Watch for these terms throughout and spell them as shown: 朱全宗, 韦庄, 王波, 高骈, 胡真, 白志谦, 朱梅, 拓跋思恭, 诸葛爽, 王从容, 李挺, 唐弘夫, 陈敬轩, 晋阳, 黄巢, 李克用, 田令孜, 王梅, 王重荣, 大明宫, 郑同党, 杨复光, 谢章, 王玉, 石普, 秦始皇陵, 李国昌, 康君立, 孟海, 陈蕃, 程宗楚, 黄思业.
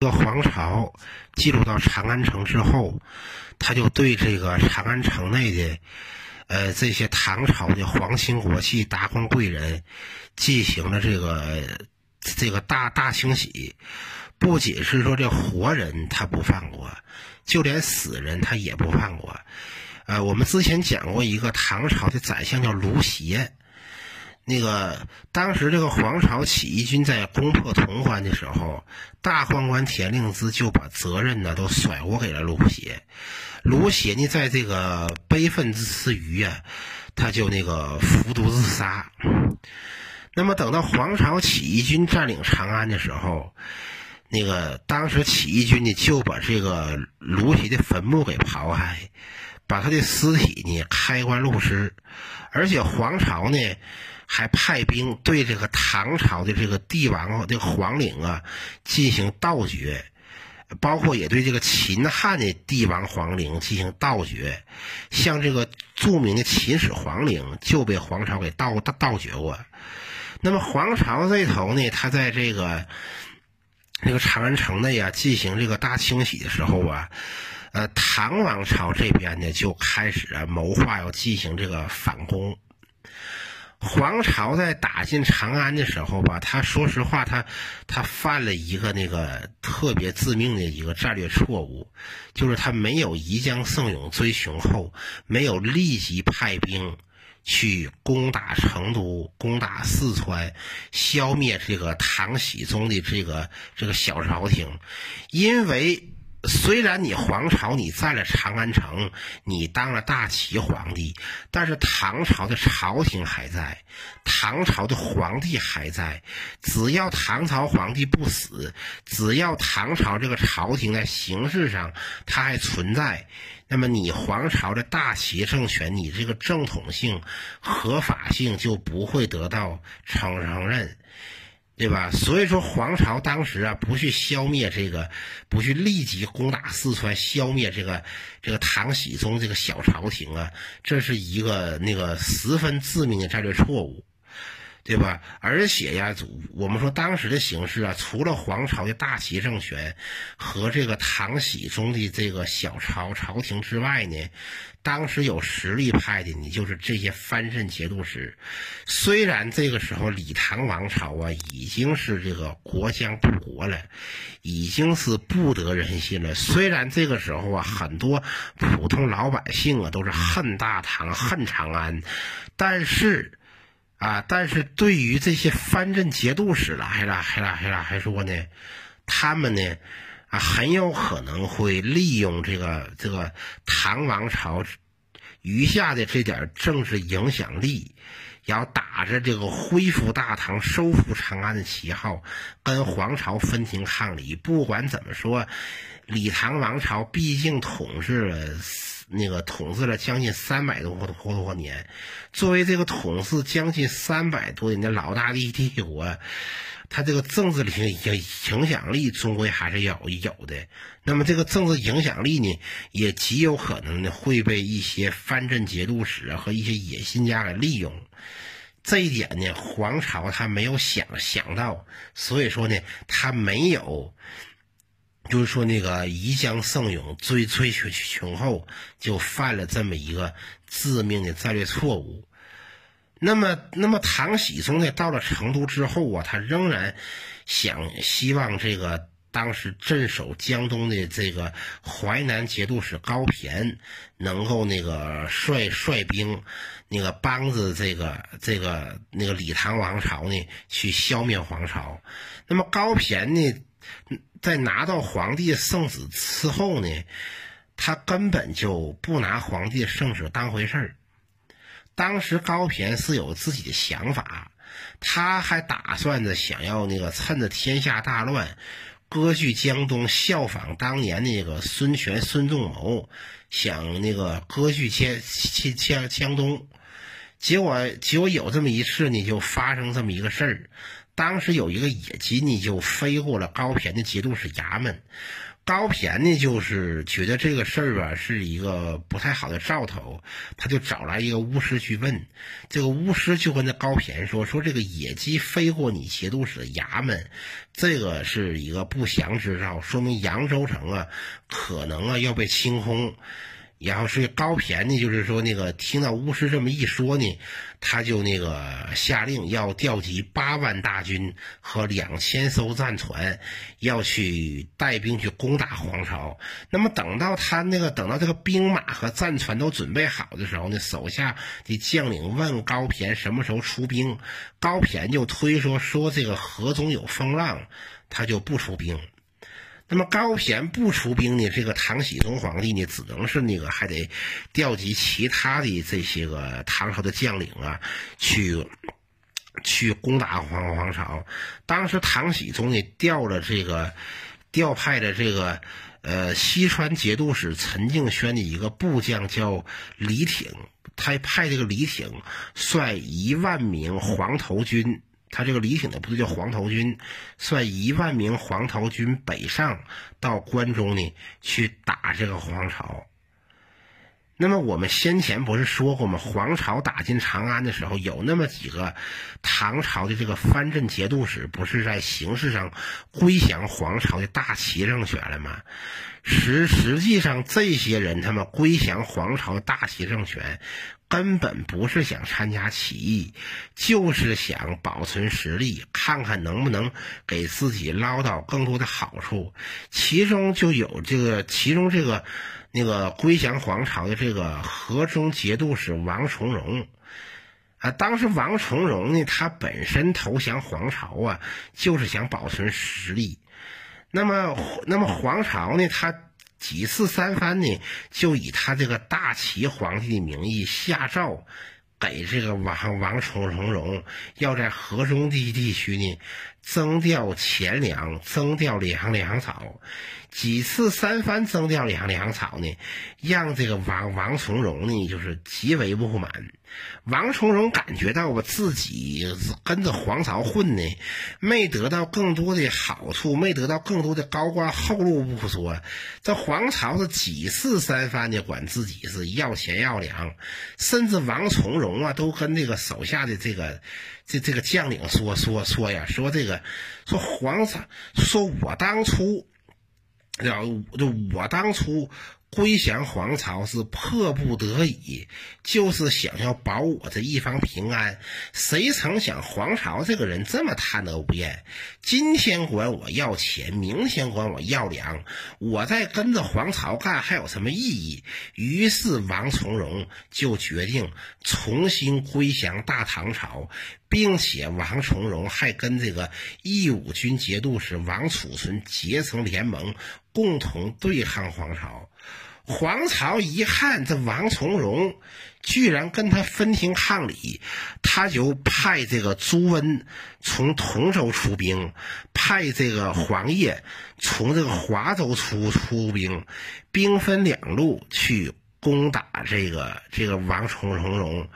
这个皇朝进入到长安城之后，他就对这个长安城内的这些唐朝的皇亲国戚、达官贵人进行了这个大清洗。不仅是说这活人他不放过，就连死人他也不放过。我们之前讲过一个唐朝的宰相叫卢协，那个当时这个皇朝起义军在攻破潼关的时候，大宦官田令孜就把责任呢都甩锅给了卢协。卢协呢在这个悲愤之余啊，他就服毒自杀。那么等到皇朝起义军占领长安的时候，当时起义军呢就把这个卢协的坟墓给刨开，把他的尸体呢开棺露尸，而且皇朝呢还派兵对这个唐朝的这个帝王的皇陵啊进行盗掘，包括也对这个秦汉的帝王皇陵进行盗掘，像这个著名的秦始皇陵就被皇朝给盗掘过。那么皇朝这头呢，他在这个长安城内啊进行这个大清洗的时候啊，唐王朝这边呢就开始谋划要进行这个反攻。皇朝在打进长安的时候吧，他说实话他犯了一个特别致命的一个战略错误，就是他没有宜将剩勇追雄后，没有立即派兵去攻打成都、攻打四川，消灭这个唐僖宗的这个小朝廷。因为虽然你皇朝你占了长安城，你当了大齐皇帝，但是唐朝的朝廷还在，唐朝的皇帝还在，只要唐朝皇帝不死，只要唐朝这个朝廷在形式上它还存在，那么你皇朝的大齐政权，你这个正统性、合法性就不会得到承认。对吧？所以说皇朝当时不去消灭不去立即攻打四川，消灭这个唐僖宗这个小朝廷啊，这是一个十分致命的战略错误，对吧？而且呀，我们说当时的形势啊，除了皇朝的大齐政权和这个唐僖宗的这个小朝廷之外呢，当时有实力派的，你就是这些藩镇节度使。虽然这个时候李唐王朝啊已经是这个国将不国了，已经是不得人心了。虽然这个时候啊，很多普通老百姓啊都是恨大唐、恨长安，但是对于这些藩镇节度使来说呢，他们呢很有可能会利用这个唐王朝余下的这点政治影响力，要打着这个恢复大唐、收复长安的旗号，跟皇朝分庭抗礼。不管怎么说，李唐王朝毕竟统治了将近300多年，作为这个统治将近300多年的老大帝国，他这个政治影响力终归还是有的。那么这个政治影响力呢，也极有可能呢会被一些藩镇节度使和一些野心家来利用。这一点呢，皇朝他没有想到，所以说呢，他没有就是说宜将剩勇、追雄后，就犯了这么一个致命的战略错误。那么唐僖宗呢，到了成都之后啊，他仍然希望这个当时镇守江东的这个淮南节度使高骈能够率兵帮着这个李唐王朝呢去消灭皇朝。那么高骈呢，在拿到皇帝圣旨之后呢，他根本就不拿皇帝圣旨当回事儿。当时高骈是有自己的想法，他还打算着想要趁着天下大乱，割据江东，效仿当年孙权、孙仲谋，想割据江东。结果有这么一次呢，就发生这么一个事儿。当时有一个野鸡呢就飞过了高骈的节度使衙门，高骈呢就是觉得这个事儿啊是一个不太好的兆头，他就找来一个巫师去问，这个巫师就跟这高骈说这个野鸡飞过你节度使的衙门，这个是一个不祥之兆，说明扬州城啊可能啊要被清空。然后是高骈呢就是说那个听到巫师这么一说呢，他就那个下令要调集8万大军和2000艘战船，要去带兵去攻打黄巢。那么等到这个兵马和战船都准备好的时候呢，手下的将领问高骈什么时候出兵，高骈就推说这个河中有风浪，他就不出兵。那么高骈不出兵呢，这个唐僖宗皇帝呢只能是那个还得调集其他的这些个唐朝的将领啊去攻打黄巢。当时唐僖宗呢调派了这个西川节度使陈敬轩的一个部将叫李挺，他派这个李挺率1万名黄头军，他这个李挺的部队叫黄头军，率1万名黄头军北上到关中呢，去打这个黄巢。那么我们先前不是说过吗？黄巢打进长安的时候，有那么几个唐朝的这个藩镇节度使，不是在形式上归降黄巢的大齐政权了吗？实际上这些人他们归降黄巢的大齐政权，根本不是想参加起义，就是想保存实力，看看能不能给自己捞到更多的好处。其中这个归降皇朝的这个河中节度使王重荣啊，当时王重荣呢，他本身投降皇朝啊，就是想保存实力。那么皇朝呢，他几次三番呢，就以他这个大齐皇帝的名义下诏给这个王重荣，要在河中地区呢征调钱粮，征调粮草，几次三番征调粮草呢，让这个王重荣呢就是极为不满。王重荣感觉到我自己跟着黄巢混呢，没得到更多的好处，没得到更多的高官厚禄不说，这黄巢是几次三番的管自己是要钱要粮，甚至王重荣啊都跟这个手下的这个将领说黄巢，说我当初归降皇朝是迫不得已，就是想要保我这一方平安，谁曾想皇朝这个人这么贪得无厌，今天管我要钱，明天管我要粮，我再跟着皇朝干还有什么意义？于是王重荣就决定重新归降大唐朝，并且王重荣还跟这个义武军节度使王处存结成联盟，共同对抗皇朝。黄巢一看这王重荣居然跟他分庭抗礼，他就派这个朱温从同州出兵，派这个黄业从这个华州出兵，兵分两路去攻打这个王重荣。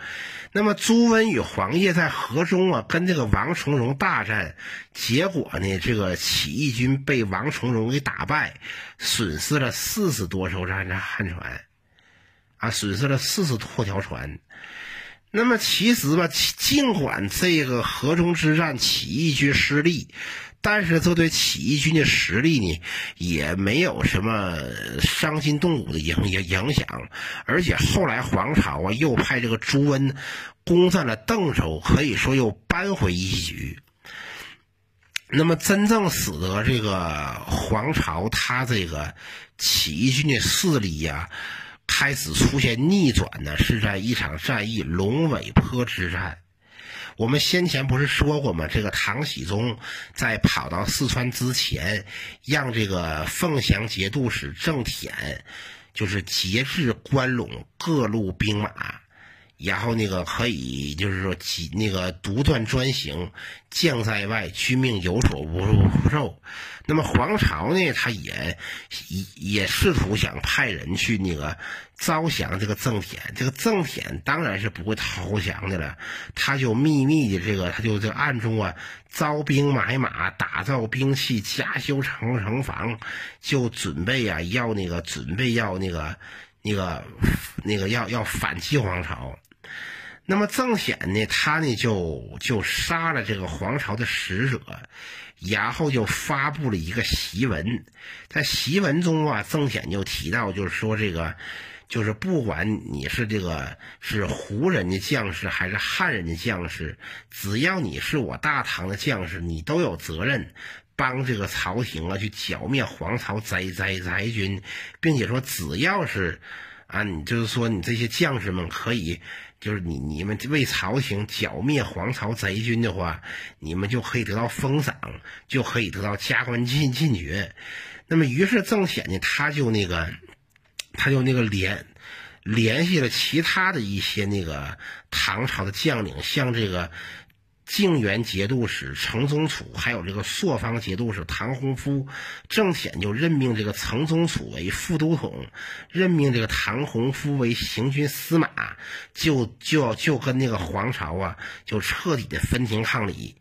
那么朱温与黄业在河中啊跟这个王重荣大战，结果呢这个起义军被王重荣给打败，损失了40多艘战船啊，损失了40多条船。那么其实吧，尽管这个河中之战起义军失利，但是这对起义军的实力呢，也没有什么伤筋动骨的影响。而且后来黄巢啊，又派这个朱温攻占了邓州，可以说又扳回一局。那么真正使得这个黄巢他这个起义军的势力啊开始出现逆转呢，是在一场战役——龙尾坡之战。我们先前不是说过吗？这个唐僖宗在跑到四川之前，让这个凤翔节度使郑腆就是节制关陇各路兵马，然后那个可以就是说其那个独断专行，将在外屈命有所不受。那么黄巢呢，他也试图想派人去那个招降这个郑舔，这个郑舔当然是不会投降的了，他就秘密的他就暗中招兵买马，打造兵器，加修城防，就准备要反击黄巢。那么郑显呢，他呢就杀了这个黄巢的使者，然后就发布了一个檄文。在檄文中郑显就提到，就是说这个就是不管你是这个是胡人的将士还是汉人的将士，只要你是我大唐的将士，你都有责任帮这个朝廷去剿灭黄巢宅军，并且说只要是你就是说你这些将士们可以就是你们为朝廷剿灭黄巢贼军的话，你们就可以得到封赏，就可以得到加官进爵。那么于是郑显呢，他就联系了其他的一些那个唐朝的将领，像这个泾原节度使程宗楚，还有这个朔方节度使唐弘夫。郑显就任命这个程宗楚为副都统，任命这个唐弘夫为行军司马，就跟那个黄巢就彻底的分庭抗礼。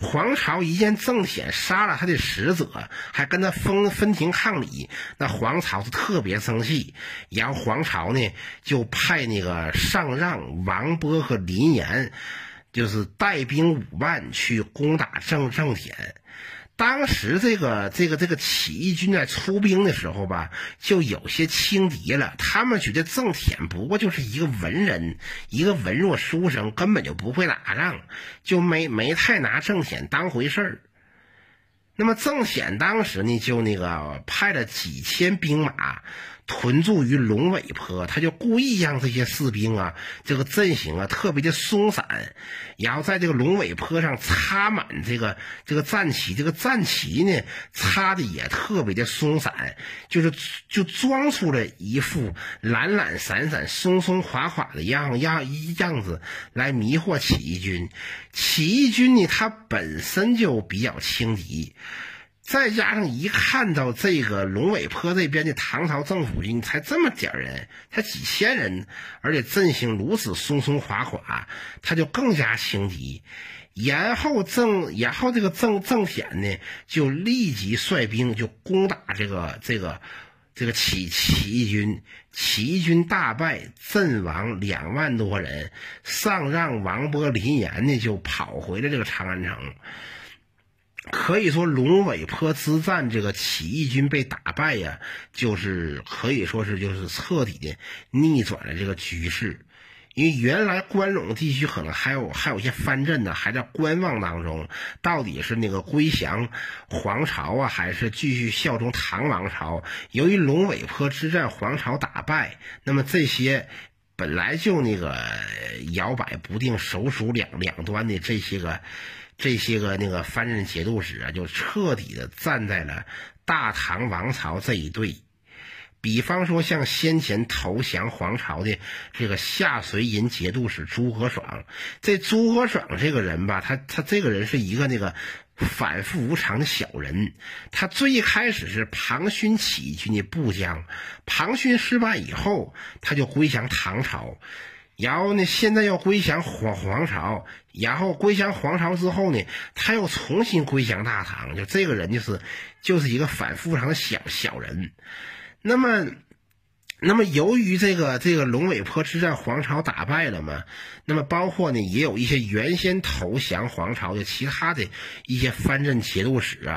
黄巢一见郑显杀了他的使者，还跟他分庭抗礼，那黄巢是特别生气。然后黄巢呢就派那个上让、王波和林延就是带兵5万去攻打郑舔。当时这个起义军在出兵的时候就有些轻敌了，他们觉得郑舔不过就是一个文人，一个文弱书生，根本就不会打仗，就没太拿郑舔当回事儿。那么郑显当时呢就派了几千兵马屯驻于龙尾坡，他就故意让这些士兵这个阵型特别的松散，然后在这个龙尾坡上插满这个战旗，这个战旗呢插的也特别的松散，就装出了一副懒懒散散松垮垮的样子来迷惑起义军。起义军呢他本身就比较轻敌，再加上一看到这个龙尾坡这边的唐朝政府军才这么点人，才几千人，而且阵型如此松垮，他就更加轻敌。然后这个郑显呢就立即率兵就攻打这个起义军，起义军大败，阵亡2万多人。上让、王波、林延呢就跑回了这个长安城。可以说龙尾坡之战这个起义军被打败就是可以说是就是彻底的逆转了这个局势。因为原来关陇地区可能还有一些藩镇还在观望当中，到底是那个归降黄巢还是继续效忠唐王朝。由于龙尾坡之战黄巢打败，那么这些本来就摇摆不定、首鼠两端的这些个藩镇节度使就彻底的站在了大唐王朝这一队。比方说像先前投降黄巢的这个夏绥银节度使诸葛爽，这诸葛爽这个人他这个人是一个反复无常的小人。他最一开始是庞勋起义军的部将，庞勋失败以后他就归降唐朝，然后呢现在要归降黄巢，然后归降黄巢之后呢他又重新归降大唐。就这个人就是一个反复无常的小人。那么由于这个龙尾坡之战黄巢打败了嘛，那么包括也有一些原先投降黄巢的其他的一些藩镇节度使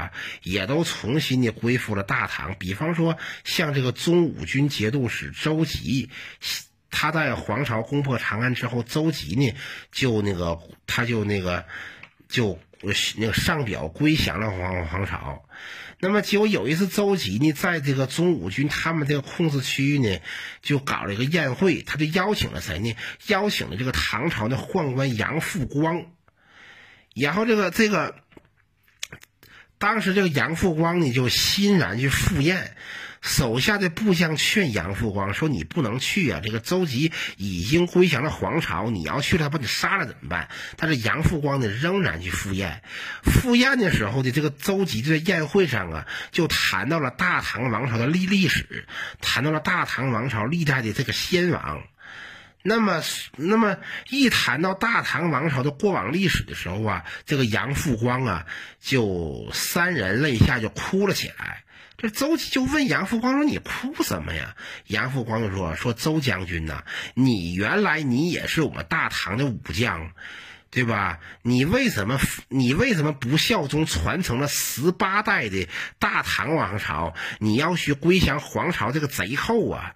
也都重新的恢复了大唐。比方说像这个中武军节度使周吉，他在黄巢攻破长安之后，周吉呢就上表归降了黄巢。那么结果有一次周吉呢在这个中武军他们这个控制区域呢就搞了一个宴会，他就邀请了谁呢？邀请了这个唐朝的宦官杨复光。然后这个当时这个杨复光呢就欣然去赴宴，手下的部将劝杨复光说：“你不能去啊，这个周吉已经归降了皇朝，你要去了，他把你杀了怎么办？”但是杨复光呢仍然去赴宴。赴宴的时候呢，这个周吉在宴会上啊就谈到了大唐王朝的历史，谈到了大唐王朝历代的这个先王。那么一谈到大唐王朝的过往历史的时候啊，这个杨复光啊就潸然泪下，就哭了起来。这周吉就问杨复光说：“你哭什么呀？”杨复光就说周将军呐、你原来你也是我们大唐的武将，对吧？你为什么不效忠传承了18代的大唐王朝？你要去归降皇朝这个贼寇啊！”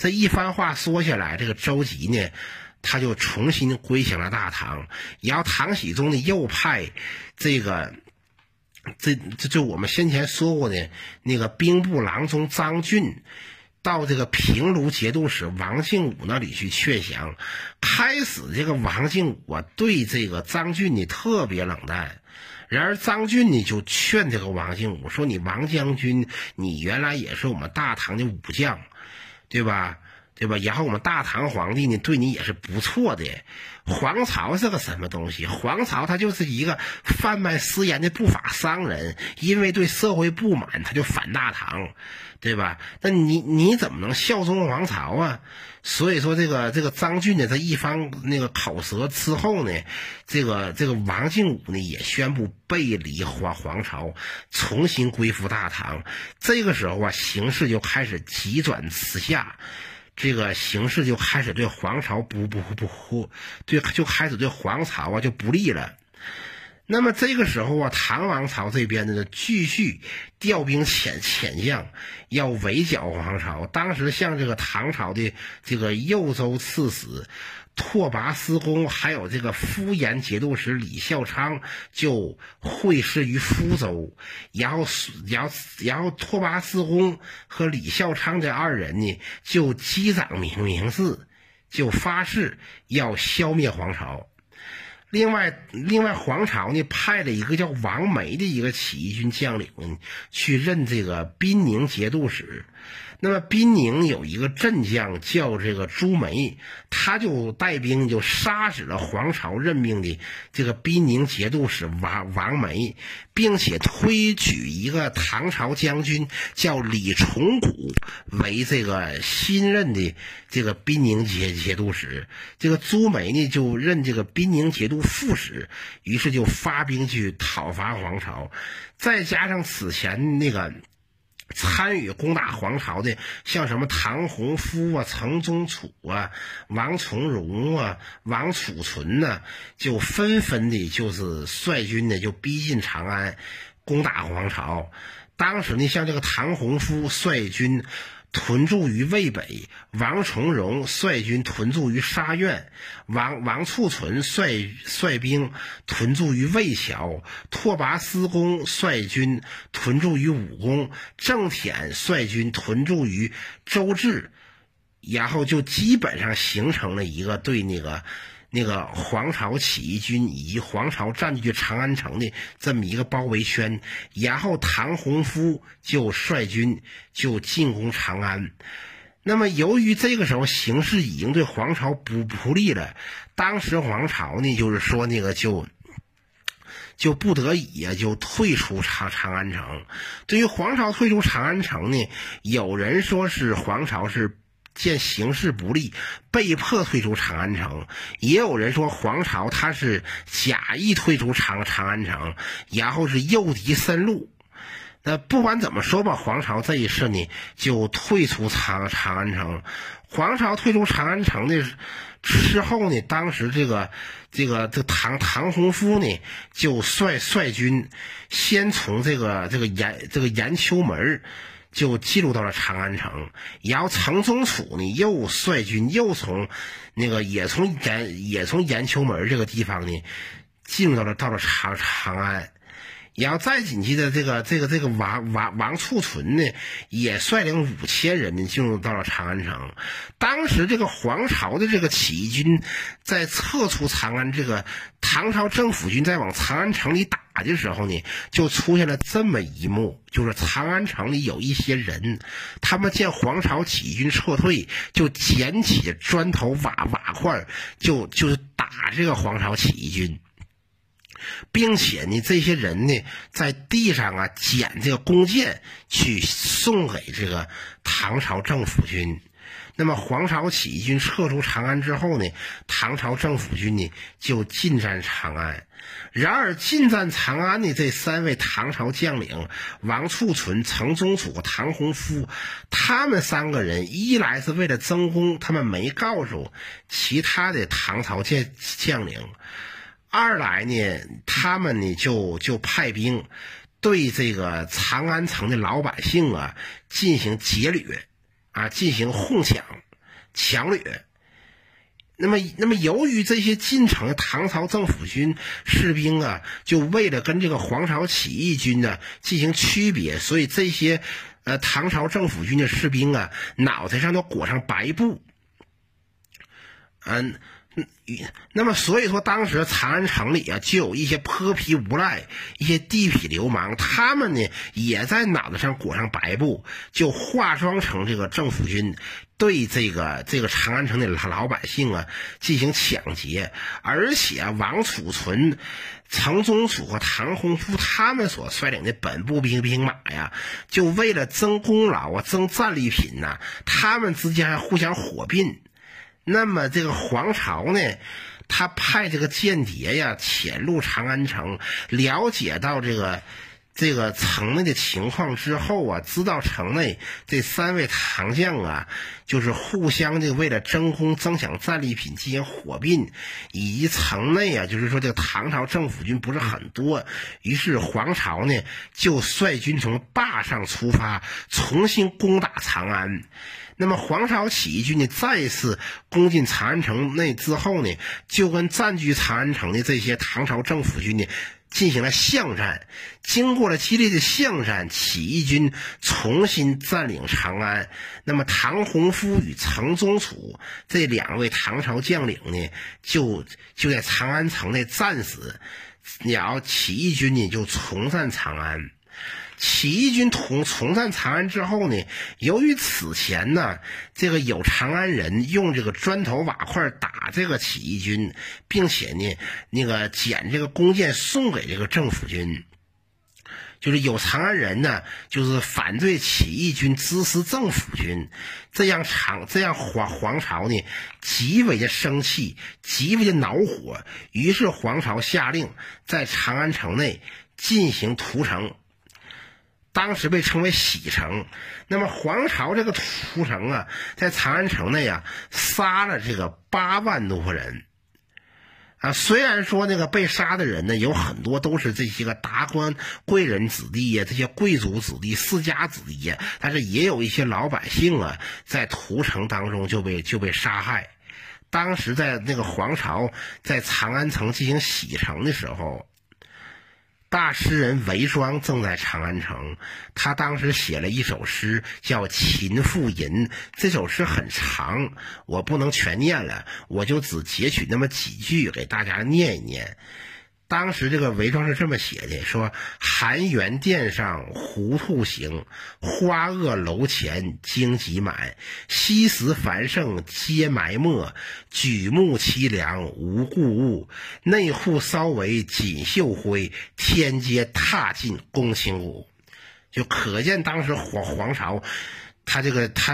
这一番话说下来，这个周吉呢，他就重新归降了大唐。然后唐僖宗呢又派这我们先前说过的那个兵部郎中张俊，到这个平卢节度使王敬武那里去劝降。开始这个王敬武对这个张俊呢特别冷淡。然而张俊呢就劝这个王敬武说：“你王将军，你原来也是我们大唐的武将。”对吧？然后我们大唐皇帝呢，对你也是不错的。皇朝是个什么东西？皇朝他就是一个贩卖私盐的不法商人，因为对社会不满，他就反大唐，对吧？那你怎么能效忠皇朝啊？所以说这个张俊呢，这一番那个口舌之后呢，这个王敬武呢也宣布背离皇朝，重新归附大唐。这个时候啊，形势就开始急转直下。这个形势就开始对皇朝就不利了。那么这个时候啊，唐王朝这边呢继续调兵遣将，要围剿皇朝。当时像这个唐朝的这个右州刺史拓跋思恭，还有这个鄜延节度使李孝昌就会师于福州，然后拓跋思恭和李孝昌这二人呢，就击掌明誓，就发誓要消灭皇朝。另外皇朝呢派了一个叫王梅的一个起义军将领去任这个滨宁节度使。那么滨宁有一个镇将叫这个朱梅，他就带兵就杀死了皇朝任命的这个滨宁节度使王梅，并且推举一个唐朝将军叫李崇古为这个新任的这个滨宁节度使。这个朱梅呢就任这个滨宁节度副使，于是就发兵去讨伐皇朝。再加上此前那个参与攻打皇朝的，像什么唐弘夫啊、程宗楚啊、王从容啊、王储存啊，就纷纷的就是率军呢就逼近长安攻打皇朝。当时呢，像这个唐弘夫率军屯驻于渭北，王从容率军屯驻于沙苑，王处存率兵屯驻于渭桥，拓跋思恭率军屯驻于武功，郑腆率军屯驻于周至，然后就基本上形成了一个对那个皇朝起义军以及皇朝占据长安城的这么一个包围圈。然后唐弘夫就率军就进攻长安。那么由于这个时候形势已经对皇朝不利了，当时皇朝呢就是说那个就不得已啊，就退出长安城。对于皇朝退出长安城呢，有人说是皇朝是见形势不利，被迫退出长安城，也有人说皇朝他是假意退出长安城，然后是诱敌深入。那不管怎么说吧，皇朝这一次呢就退出长安城。皇朝退出长安城的之后呢，当时这个唐弘夫呢就率军先从这个盐丘门就进入到了长安城，然后程宗楚呢又率军又从那个也从盐丘门这个地方呢进入到了长安，你要再紧急的这个王处存呢，也率领5000人呢进入到了长安城。当时这个皇朝的这个起义军在撤出长安，这个唐朝政府军在往长安城里打的时候呢，就出现了这么一幕，就是长安城里有一些人，他们见皇朝起义军撤退，就捡起砖头瓦块，就是打这个皇朝起义军。并且呢，这些人呢，在地上啊捡这个弓箭去送给这个唐朝政府军。那么黄巢起义军撤出长安之后呢，唐朝政府军呢就进占长安。然而进占长安的这3位唐朝将领王处存、程宗楚、唐弘夫，他们3个人一来是为了争功，他们没告诉其他的唐朝将领。二来呢，他们呢就派兵对这个长安城的老百姓啊进行劫掠啊，进行哄抢、抢掠。那么由于这些进城的唐朝政府军士兵啊，就为了跟这个皇朝起义军呢进行区别，所以这些唐朝政府军的士兵啊，脑袋上都裹上白布。那么所以说当时长安城里啊，就有一些泼皮无赖、一些地痞流氓，他们呢也在脑袋上裹上白布，就化妆成这个政府军，对这个长安城的老百姓啊进行抢劫。而且王处存、程宗楚和唐弘夫他们所率领的本部兵马呀，就为了争功劳啊、争战利品呐，他们之间还互相火并。那么这个皇朝呢，他派这个间谍呀潜入长安城，了解到这个城内的情况之后啊，知道城内这3位唐将啊，就是互相的为了争功、争抢战利品进行火并，以及城内啊，就是说这个唐朝政府军不是很多，于是皇朝呢就率军从灞上出发，重新攻打长安。那么黄巢起义军呢再次攻进长安城内之后呢，就跟占据长安城的这些唐朝政府军呢进行了巷战。经过了激烈的巷战，起义军重新占领长安。那么唐弘夫与程宗楚这2位唐朝将领呢，就在长安城内战死，然后起义军呢就重占长安。起义军重占长安之后呢，由于此前呢，这个有长安人用这个砖头瓦块打这个起义军，并且呢，那个捡这个弓箭送给这个政府军，就是有长安人呢，就是反对起义军，支持政府军，这样皇朝呢，极为的生气，极为的恼火，于是皇朝下令在长安城内进行屠城。当时被称为洗城。那么皇朝这个屠城啊，在长安城内啊，杀了这个8万多人啊。虽然说那个被杀的人呢，有很多都是这些个达官贵人子弟呀，这些贵族子弟、世家子弟呀，但是也有一些老百姓啊，在屠城当中就被杀害。当时在那个皇朝在长安城进行洗城的时候，大诗人韦庄正在长安城，他当时写了一首诗叫《秦妇吟》。这首诗很长，我不能全念了，我就只截取那么几句给大家念一念。当时这个韦庄是这么写的，说：含元殿上糊涂行，花萼楼前荆棘满，昔时繁盛皆埋没，举目凄凉无故物，内户稍为锦绣灰，天阶踏尽公卿骨。就可见当时皇朝他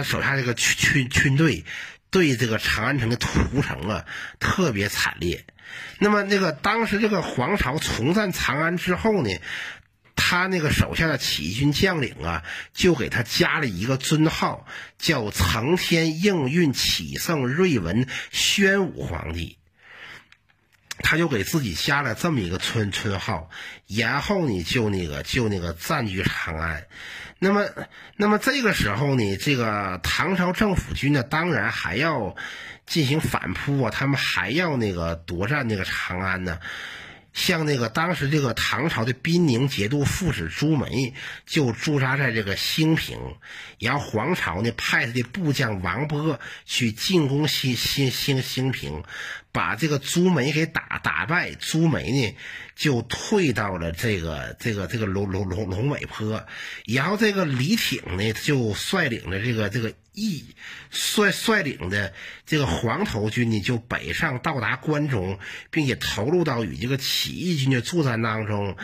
手下这个军队对这个长安城的屠城啊特别惨烈。那么那个当时这个皇朝重占长安之后呢，他那个手下的起义军将领啊，就给他加了一个尊号，叫承天应运启圣睿文宣武皇帝。他就给自己加了这么一个尊号，然后你就占据长安。那么这个时候呢，这个唐朝政府军呢，当然还要进行反扑啊，他们还要夺占那个长安呢。像那个当时这个唐朝的滨宁节度副使朱梅就驻扎在这个兴平，然后黄巢呢派他的部将王波去进攻兴平，把这个朱梅给打败，朱梅呢就退到了这个龙尾坡，然后这个李挺呢就率领着率领的这个黄头军呢，就北上到达关中，并且投入到与这个起义军的作战当中，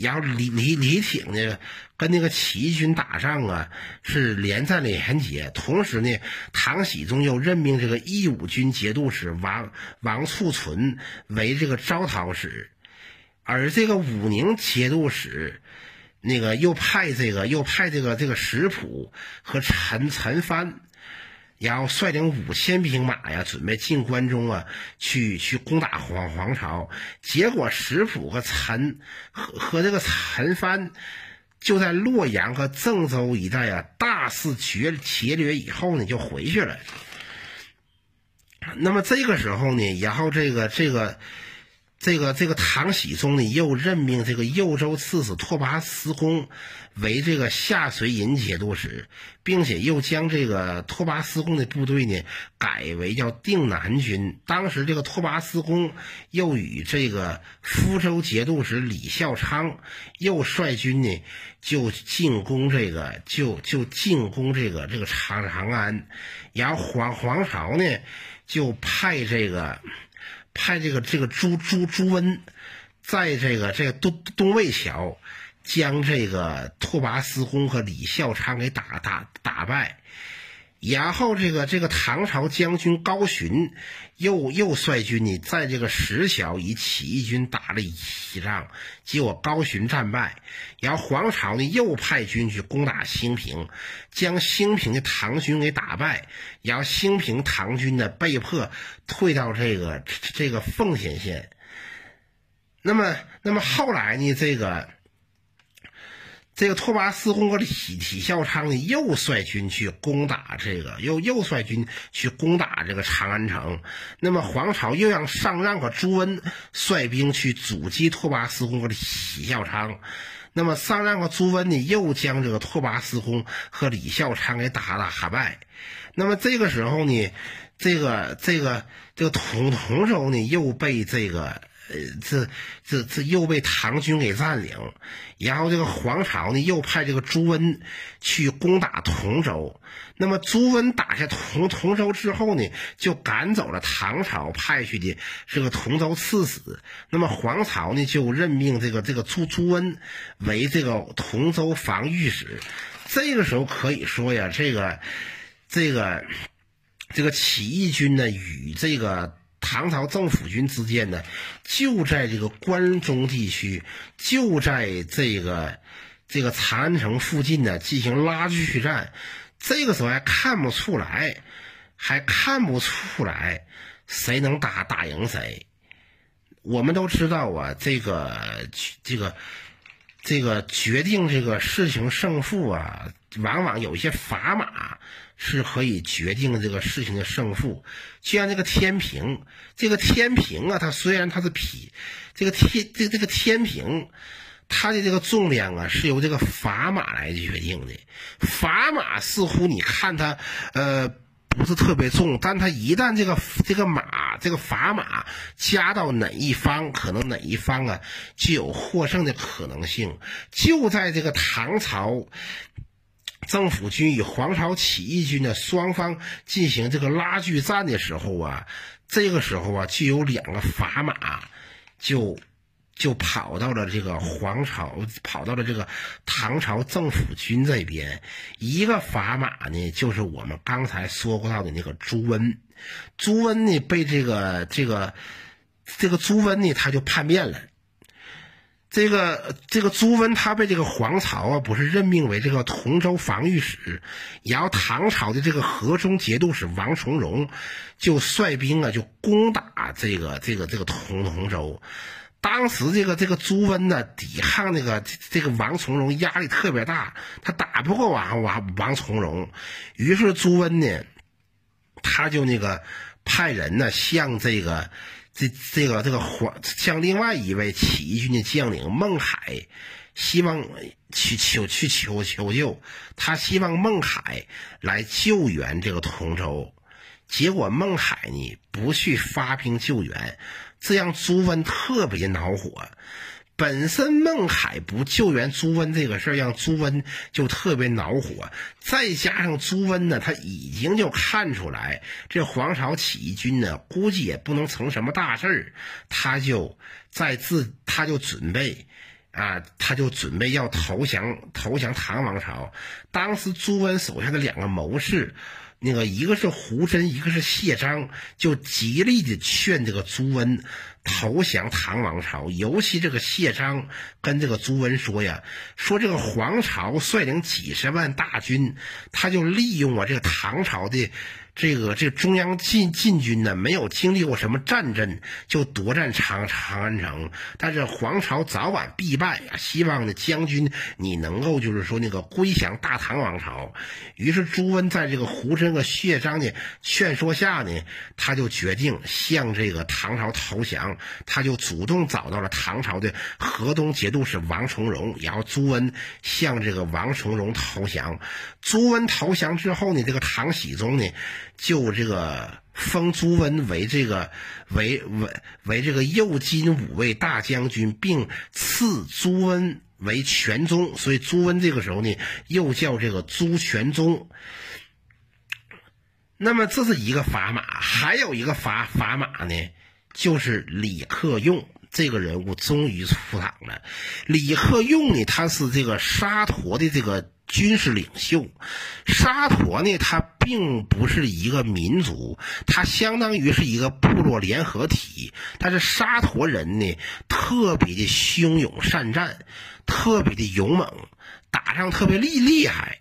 然后李挺呢跟那个起义军打仗啊，是连战连捷。同时呢，唐僖宗又任命这个义武军节度使王处存为这个招讨使，而这个武宁节度使。那个又派这个石普和陈蕃，然后率领5000兵马呀，准备进关中啊，去攻打黄巢。结果石普和陈蕃就在洛阳和郑州一带啊，大肆劫掠以后呢，就回去了。那么这个时候呢，然后这个唐僖宗呢，又任命这个右州刺史拓跋思恭为这个下绥银节度使，并且又将这个拓跋思恭的部队呢改为叫定南军。当时这个拓跋思恭又与这个福州节度使李孝昌又率军呢就进攻这个长安，然后黄巢呢就派这个朱温，在这个东魏桥，将这个拓跋思恭和李孝昌给打败，然后这个唐朝将军高询又率军呢，在这个石桥与起义军打了一仗，结果高询战败，然后黄巢呢又派军去攻打兴平，将兴平的唐军给打败，然后兴平唐军呢被迫退到这个奉先县。那么后来呢，这个拓跋思恭和李孝昌呢，又率军去攻打这个长安城。那么黄巢又让上让和朱温率兵去阻击拓跋思恭和李孝昌。那么上让和朱温呢，又将这个拓跋思恭和李孝昌给打败。那么这个时候呢，这个同州呢，又被又被唐军给占领，然后这个黄巢呢又派这个朱温去攻打同州。那么朱温打下同州之后呢，就赶走了唐朝派去的这个同州刺史。那么黄巢呢就任命这个朱温为这个同州防御使。这个时候可以说呀，这个起义军呢与这个唐朝政府军之间呢，就在这个关中地区，就在这个长安城附近呢进行拉锯战。这个时候还看不出来谁能打赢谁。我们都知道啊，这个决定这个事情胜负啊，往往有一些砝码是可以决定这个事情的胜负。就像这个天平啊，它虽然它是匹，这个天平，它的这个重量啊是由这个砝码来决定的。砝码似乎你看它不是特别重，但它一旦这个砝码加到哪一方，可能哪一方啊就有获胜的可能性。就在这个唐朝政府军与黄巢起义军的双方进行这个拉锯战的时候啊，就有2个砝码就跑到了这个唐朝政府军这边。一个砝码呢，就是我们刚才说过到的那个朱温呢被这个朱温呢他就叛变了。这个朱温他被这个黄巢啊不是任命为这个同州防御使，然后唐朝的这个河中节度使王重荣就率兵啊就攻打这个同州。当时这个朱温呢抵抗这个王重荣压力特别大，他打不过王重荣，于是朱温呢他就派人呢向这个这个皇向另外一位起义军的将领孟海希望求救，他希望孟海来救援这个同州，结果孟海呢不去发兵救援，这让朱温特别恼火。本身孟海不救援朱温这个事儿，让朱温就特别恼火。再加上朱温呢，他已经就看出来这黄巢起义军呢，估计也不能成什么大事儿，他就准备要投降唐王朝。当时朱温手下的两个谋士，那个一个是胡真，一个是谢章，就极力的劝这个朱温投降唐王朝。尤其这个谢章跟这个朱温说呀，说这个黄巢率领几十万大军，他就利用这个唐朝的这个中央禁军呢，没有经历过什么战争，就夺占长安城，但是黄巢早晚必败啊，希望呢将军你能够就是说那个归降大唐王朝。于是朱温在这个胡真和谢章的劝说下呢，他就决定向这个唐朝投降。他就主动找到了唐朝的河东节度使王重荣，然后朱温向这个王重荣投降。朱温投降之后呢，这个唐僖宗呢就这个封朱温为这个右金五位大将军，并赐朱温为全宗，所以朱温这个时候呢又叫这个朱全宗。那么这是一个砝码，还有一个砝码呢，就是李克用这个人物终于出场了。李克用呢，他是这个沙陀的这个军事领袖。沙陀呢，他并不是一个民族，他相当于是一个部落联合体。但是沙陀人呢，特别的汹涌善战，特别的勇猛，打仗特别厉害。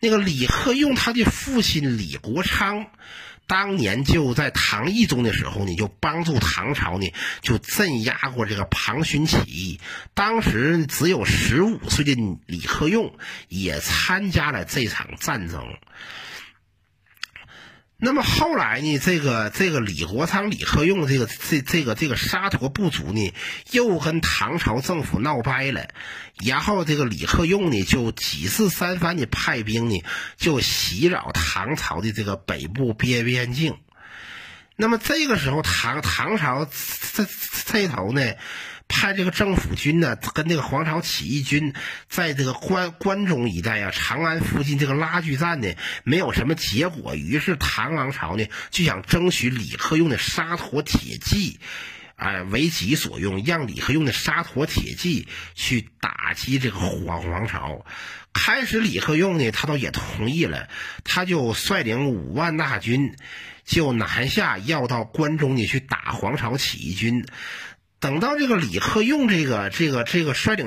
那个李克用他的父亲李国昌，当年就在唐懿宗的时候呢，就帮助唐朝呢，就镇压过这个庞勋起义。当时只有15岁的李克用也参加了这场战争。那么后来呢，这个李国昌、李克用这个沙陀部族呢，又跟唐朝政府闹掰了，然后这个李克用呢，就几次三番的派兵呢，就袭扰唐朝的这个北部边境。那么这个时候，唐朝这头呢，派这个政府军呢，跟这个黄巢起义军在这个关中一带啊，长安附近这个拉锯战呢，没有什么结果。于是唐王朝呢，就想争取李克用的沙陀铁骑，为己所用，让李克用的沙陀铁骑去打击这个黄巢。开始李克用呢，他倒也同意了，他就率领5万大军，就南下要到关中呢去打黄巢起义军。等到这个李克用这个率领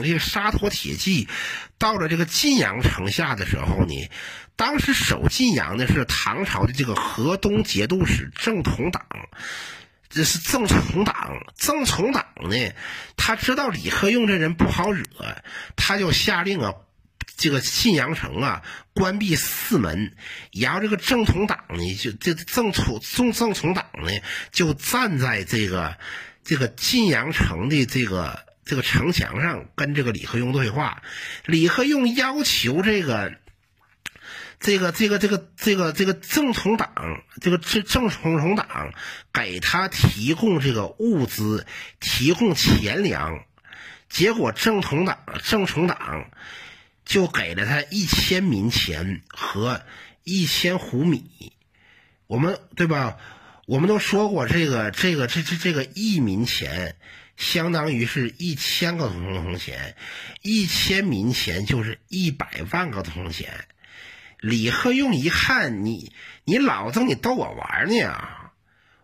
这个沙陀铁骑到了这个晋阳城下的时候呢，当时守晋阳的是唐朝的这个河东节度使郑同党呢，他知道李克用这人不好惹，他就下令啊，这个晋阳城啊，关闭4门，然后这个郑同党呢，就站在这个晋阳城的这个城墙上跟这个李克用对话。李克用要求这个郑同党给他提供这个物资，提供钱粮。结果郑同党就给了他1000冥钱和1000斛米，我们对吧？我们都说过，这个1冥钱相当于是1000个铜钱，1000冥钱就是100万个铜钱。李克用一看，你老郑，你逗我玩呢？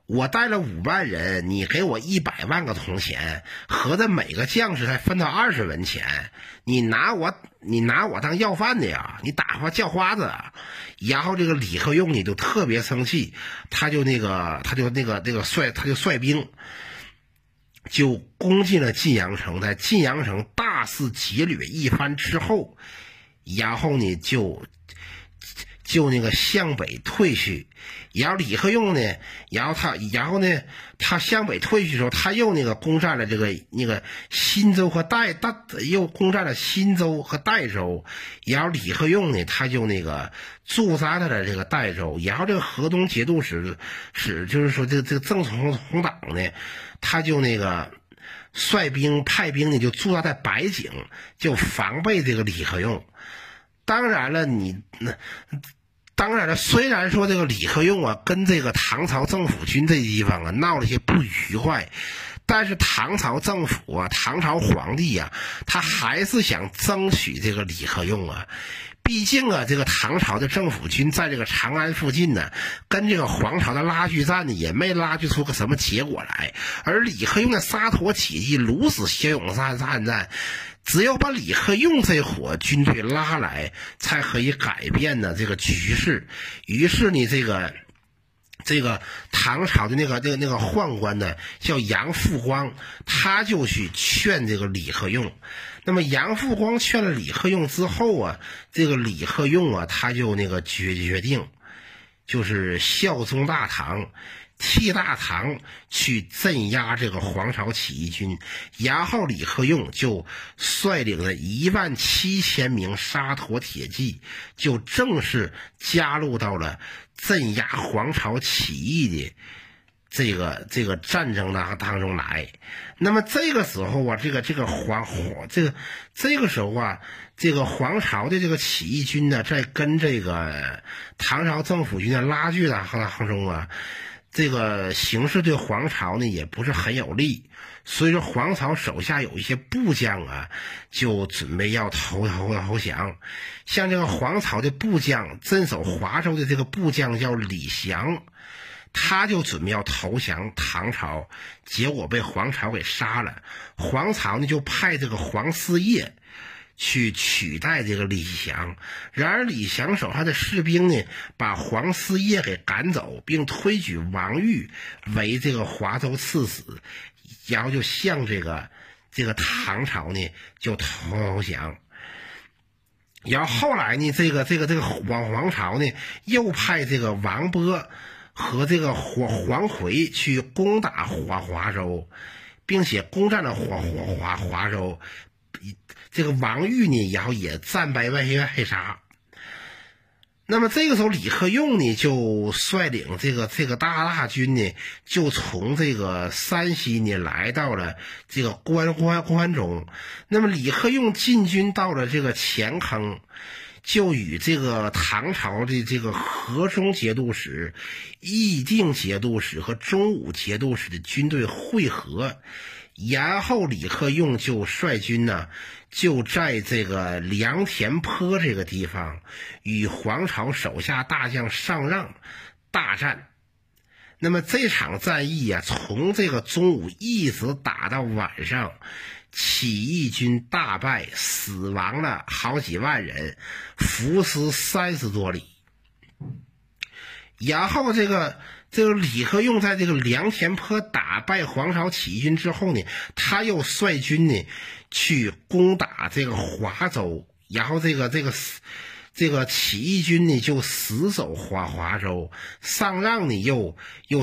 我带了5万人，你给我100万个铜钱，合着每个将士才分到20文钱，你拿我当要饭的呀？你打发叫花子。然后这个李克用你就特别生气，他就率兵就攻进了晋阳城，在晋阳城大肆劫掠一番之后，然后你就就那个向北退去，然后李克用呢，然后呢，他向北退去的时候，他又那个攻占了这个那个新州和代州，然后李克用呢，他就那个驻扎在了这个代州，然后这个河东节度使就是说这个郑同党呢，他就那个派兵呢就驻扎在白井，就防备这个李克用。当然了，虽然说这个李克用啊跟这个唐朝政府军这地方啊闹了些不愉快，但是唐朝政府啊，唐朝皇帝啊，他还是想争取这个李克用啊。毕竟啊，这个唐朝的政府军在这个长安附近呢，跟这个皇朝的拉锯战呢，也没拉锯出个什么结果来。而李克用的沙陀起义、鲁子骁勇善战，只有把李克用这伙军队拉来，才可以改变呢这个局势。于是呢，这个唐朝的那个宦官呢，叫杨复光，他就去劝这个李克用。那么杨复光劝了李克用之后啊，这个李克用啊，他就那个决定，就是效忠大唐，替大唐去镇压这个黄巢起义军。然后李克用就率领了17000名沙陀铁骑，就正式加入到了镇压黄巢起义的这个战争当中来。那么这个时候啊，这个黄巢的这个起义军呢，在跟这个唐朝政府军的拉锯当中啊，这个形势对黄巢呢也不是很有利，所以说黄巢手下有一些部将啊，就准备要投降。像这个黄巢的部将，镇守华州的这个部将叫李祥，他就准备要投降唐朝，结果被黄巢给杀了。黄巢呢就派这个黄思业去取代这个李祥，然而李祥手下的士兵呢，把黄思业给赶走，并推举王玉为这个华州刺史，然后就向这个唐朝呢就投降。然后后来呢，这个黄巢呢又派这个王波和这个黄回去攻打华州，并且攻占了华州，这个王玉呢，然后也战败被杀。那么这个时候，李克用呢就率领这个大军呢，就从这个山西呢来到了这个关中。那么李克用进军到了这个前坑，就与这个唐朝的这个河中节度使、义定节度使和中武节度使的军队会合，然后李克用就率军呢，就在这个梁田坡这个地方与黄巢手下大将上让大战。那么这场战役啊，从这个中午一直打到晚上，起义军大败，死亡了好几万人，伏尸30多里。然后这个李克用在这个梁田坡打败黄巢起义军之后呢，他又率军呢去攻打这个华州，然后这个起义军呢就死守华州，上让呢又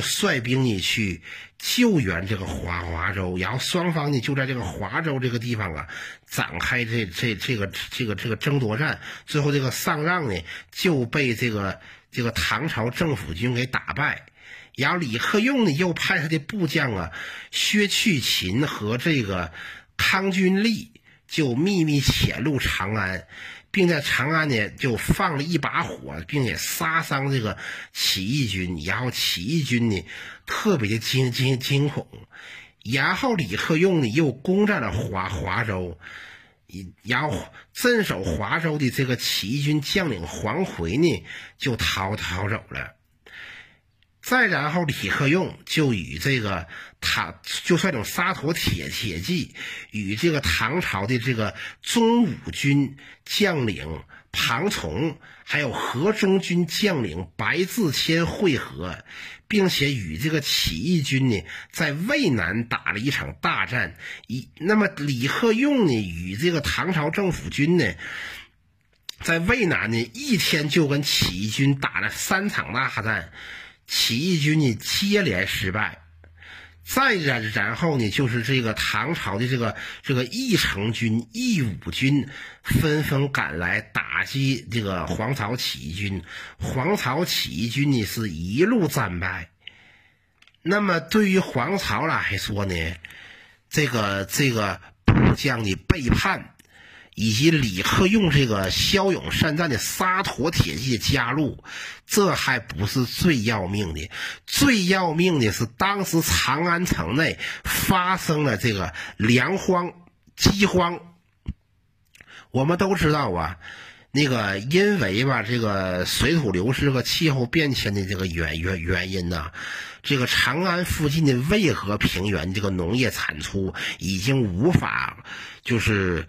率兵呢去救援这个华州，然后双方呢就在这个华州这个地方啊展开这个争夺战。最后这个上让呢就被这个唐朝政府军给打败。然后李克用呢又派他的部将啊薛去勤和这个康君立就秘密潜入长安，并在长安呢就放了一把火，并且杀伤这个起义军，然后起义军呢特别的惊恐。然后李克用呢又攻占了华州，然后镇守华州的这个起义军将领黄回呢就逃走了。再然后李克用就与这个他就率领沙陀铁骑与这个唐朝的这个中武军将领庞崇还有河中军将领白志谦会合，并且与这个起义军呢在渭南打了一场大战。那么李克用呢与这个唐朝政府军呢在渭南呢，一天就跟起义军打了3场大战，起义军呢接连失败。再然后呢，就是这个唐朝的这个义成军、义武军纷纷赶来打击这个黄巢起义军，黄巢起义军呢是一路战败。那么对于黄巢来说呢，这个部将的背叛，以及李克用这个骁勇善战的沙陀铁骑的加入，这还不是最要命的。最要命的是当时长安城内发生了这个粮荒、饥荒。我们都知道啊，因为吧，这个水土流失和气候变迁的这个原因呢，这个长安附近的渭河平原这个农业产出已经无法就是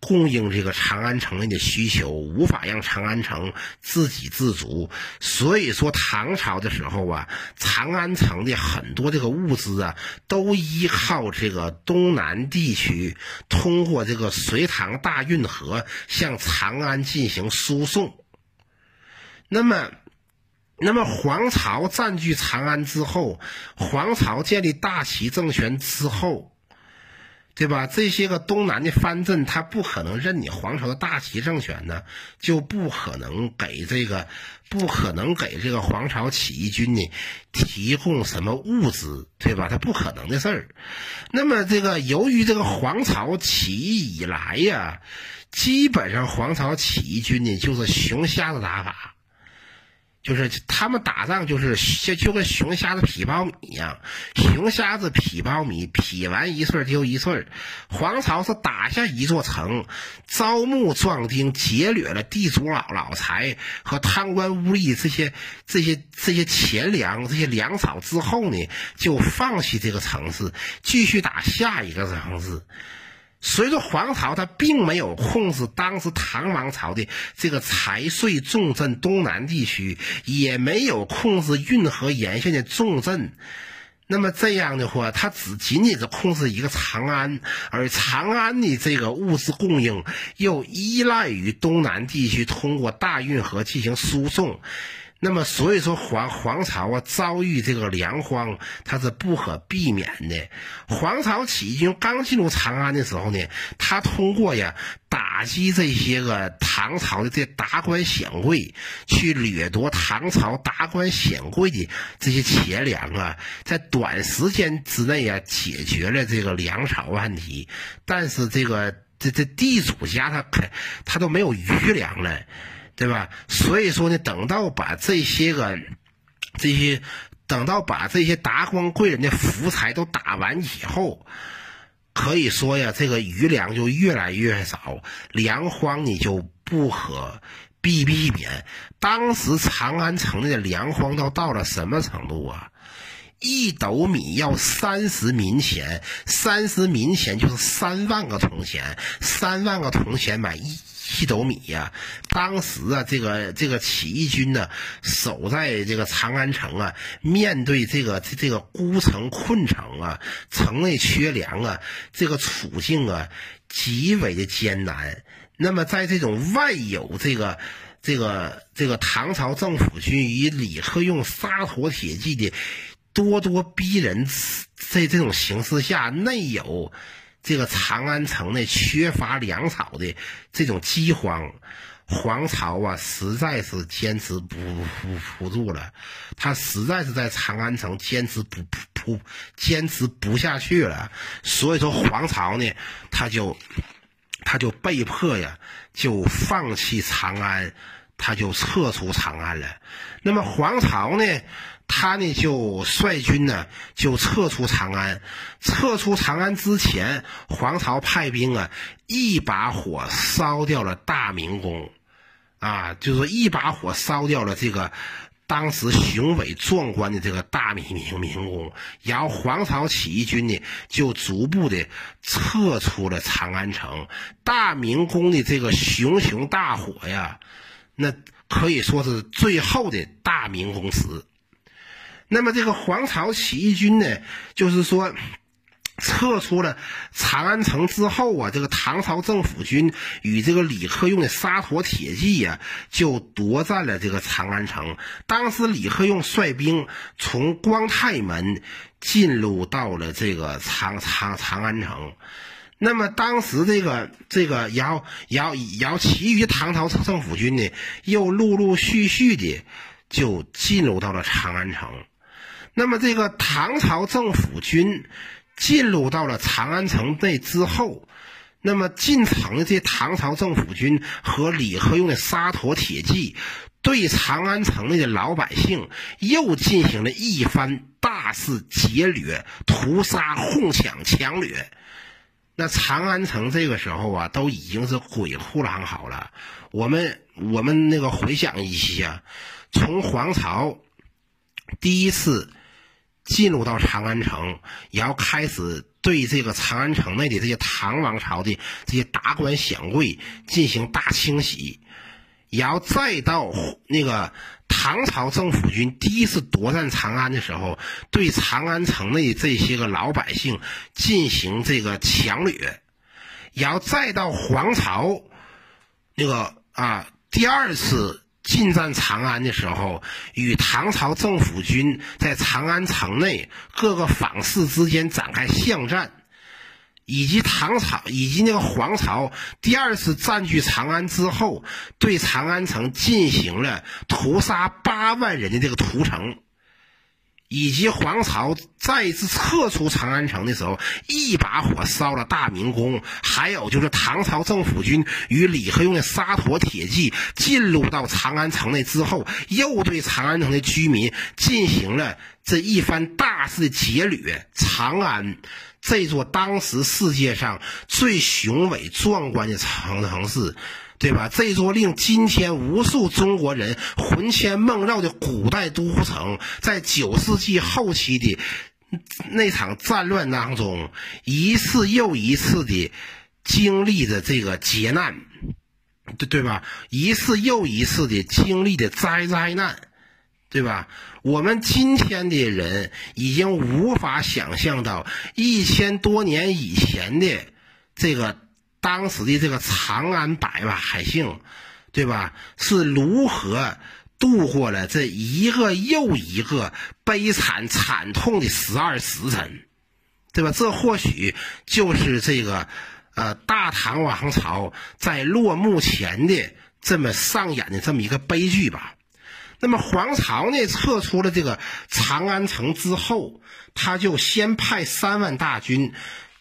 供应这个长安城内的需求，无法让长安城自给自足。所以说唐朝的时候啊，长安城的很多这个物资啊都依靠这个东南地区通过这个隋唐大运河向长安进行输送。那么黄巢占据长安之后，黄巢建立大齐政权之后，对吧？这些个东南的藩镇，他不可能认你黄巢的大齐政权呢，就不可能给这个黄巢起义军呢提供什么物资，对吧？他不可能的事儿。那么由于这个黄巢起义以来呀，基本上黄巢起义军呢就是熊瞎子打法。就是他们打仗就跟熊瞎子劈苞米一样，熊瞎子劈苞米，劈完一穗丢一穗。黄巢是打下一座城，招募壮丁，劫掠了地主老财和贪官污吏这些钱粮，这些粮草之后呢，就放弃这个城市，继续打下一个城市。所以说黄巢他并没有控制当时唐王朝的这个财税重镇东南地区，也没有控制运河沿线的重镇。那么这样的话，他仅仅是控制一个长安，而长安的这个物资供应又依赖于东南地区通过大运河进行输送。那么所以说黄巢啊遭遇这个粮荒，它是不可避免的。黄巢起义军刚进入长安的时候呢，他通过打击这些个唐朝的这达官显贵，去掠夺唐朝达官显贵的这些钱粮啊，在短时间之内啊解决了这个粮草问题。但是这地主家他都没有余粮了，对吧？所以说呢，等到把这些达官贵人的福财都打完以后，可以说呀，这个余粮就越来越少，粮荒你就不可避免。当时长安城内的粮荒到了什么程度啊？一斗米要30冥钱，30冥钱就是3万个铜钱，3万个铜钱买一斗米呀。当时啊，这个起义军呢，守在这个长安城啊，面对这个孤城困城啊，城内缺粮啊，这个处境啊极为的艰难。那么在这种外有这个唐朝政府军与李克用沙陀铁骑的咄咄逼人这种形势下，内有这个长安城内缺乏粮草的这种饥荒，黄巢啊实在是坚持不住了，他实在是在长安城坚持不下去了。所以说黄巢呢，他就被迫就放弃长安，他就撤出长安了。那么黄巢呢，他就率军呢就撤出长安。撤出长安之前，黄巢派兵啊一把火烧掉了大明宫啊，就是一把火烧掉了这个当时雄伟壮观的这个大明宫，然后黄巢起义军呢就逐步的撤出了长安城。大明宫的这个熊大火呀，那可以说是最后的大明宫词。那么这个黄巢起义军呢，就是说撤出了长安城之后啊，这个唐朝政府军与这个李克用的沙陀铁骑啊，就夺占了这个长安城。当时李克用率兵从光泰门进入到了这个长安城。那么当时这个然后其余唐朝政府军呢，又陆续的就进入到了长安城。那么这个唐朝政府军进入到了长安城内之后，那么进城的这唐朝政府军和李克用的沙陀铁骑对长安城内的老百姓又进行了一番大肆劫掠、屠杀、哄抢、强掠。那长安城这个时候啊，都已经是鬼哭狼嚎了。我们那个回想一下，从黄巢第一次进入到长安城，然后开始对这个长安城内的这些唐王朝的这些达官显贵进行大清洗，然后再到那个唐朝政府军第一次夺占长安的时候，对长安城内这些个老百姓进行这个强掠，然后再到黄巢那个第二次进占长安的时候，与唐朝政府军在长安城内各个坊市之间展开巷战，以及那个黄巢第二次占据长安之后，对长安城进行了屠杀8万人的这个屠城，以及黄巢再一次撤出长安城的时候，一把火烧了大明宫，还有就是唐朝政府军与李克用的沙陀铁骑进入到长安城内之后，又对长安城的居民进行了这一番大肆劫掠。长安这座当时世界上最雄伟壮观的城市，对吧？这座令今天无数中国人魂牵梦绕的古代都城，在9世纪后期的那场战乱当中，一次又一次的经历着这个劫难，对吧？一次又一次的经历的灾难，对吧？我们今天的人已经无法想象到1000多年以前的这个当时的这个长安百姓，对吧，是如何度过了这一个又一个悲惨惨痛的12时辰，对吧？这或许就是这个大唐王朝在落幕前的这么上演的这么一个悲剧吧。那么黄巢呢，撤出了这个长安城之后，他就先派3万大军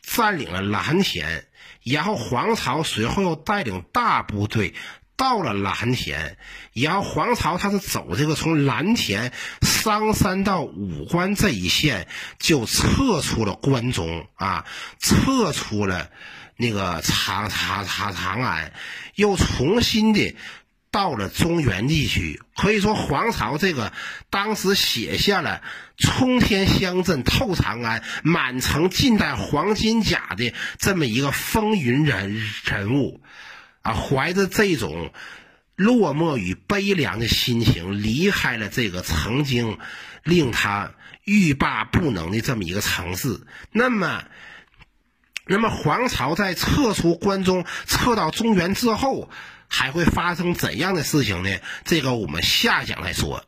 占领了蓝田，然后黄巢随后又带领大部队到了蓝田，然后黄巢他是走这个从蓝田商山到武关这一线，就撤出了关中啊，撤出了那个长安，又重新的到了中原地区。可以说黄巢这个当时写下了冲天香阵透长安，满城尽带黄金甲的这么一个风云人物啊，怀着这种落寞与悲凉的心情，离开了这个曾经令他欲罢不能的这么一个城市。那么黄巢在撤出关中撤到中原之后，还会发生怎样的事情呢？这个我们下讲来说。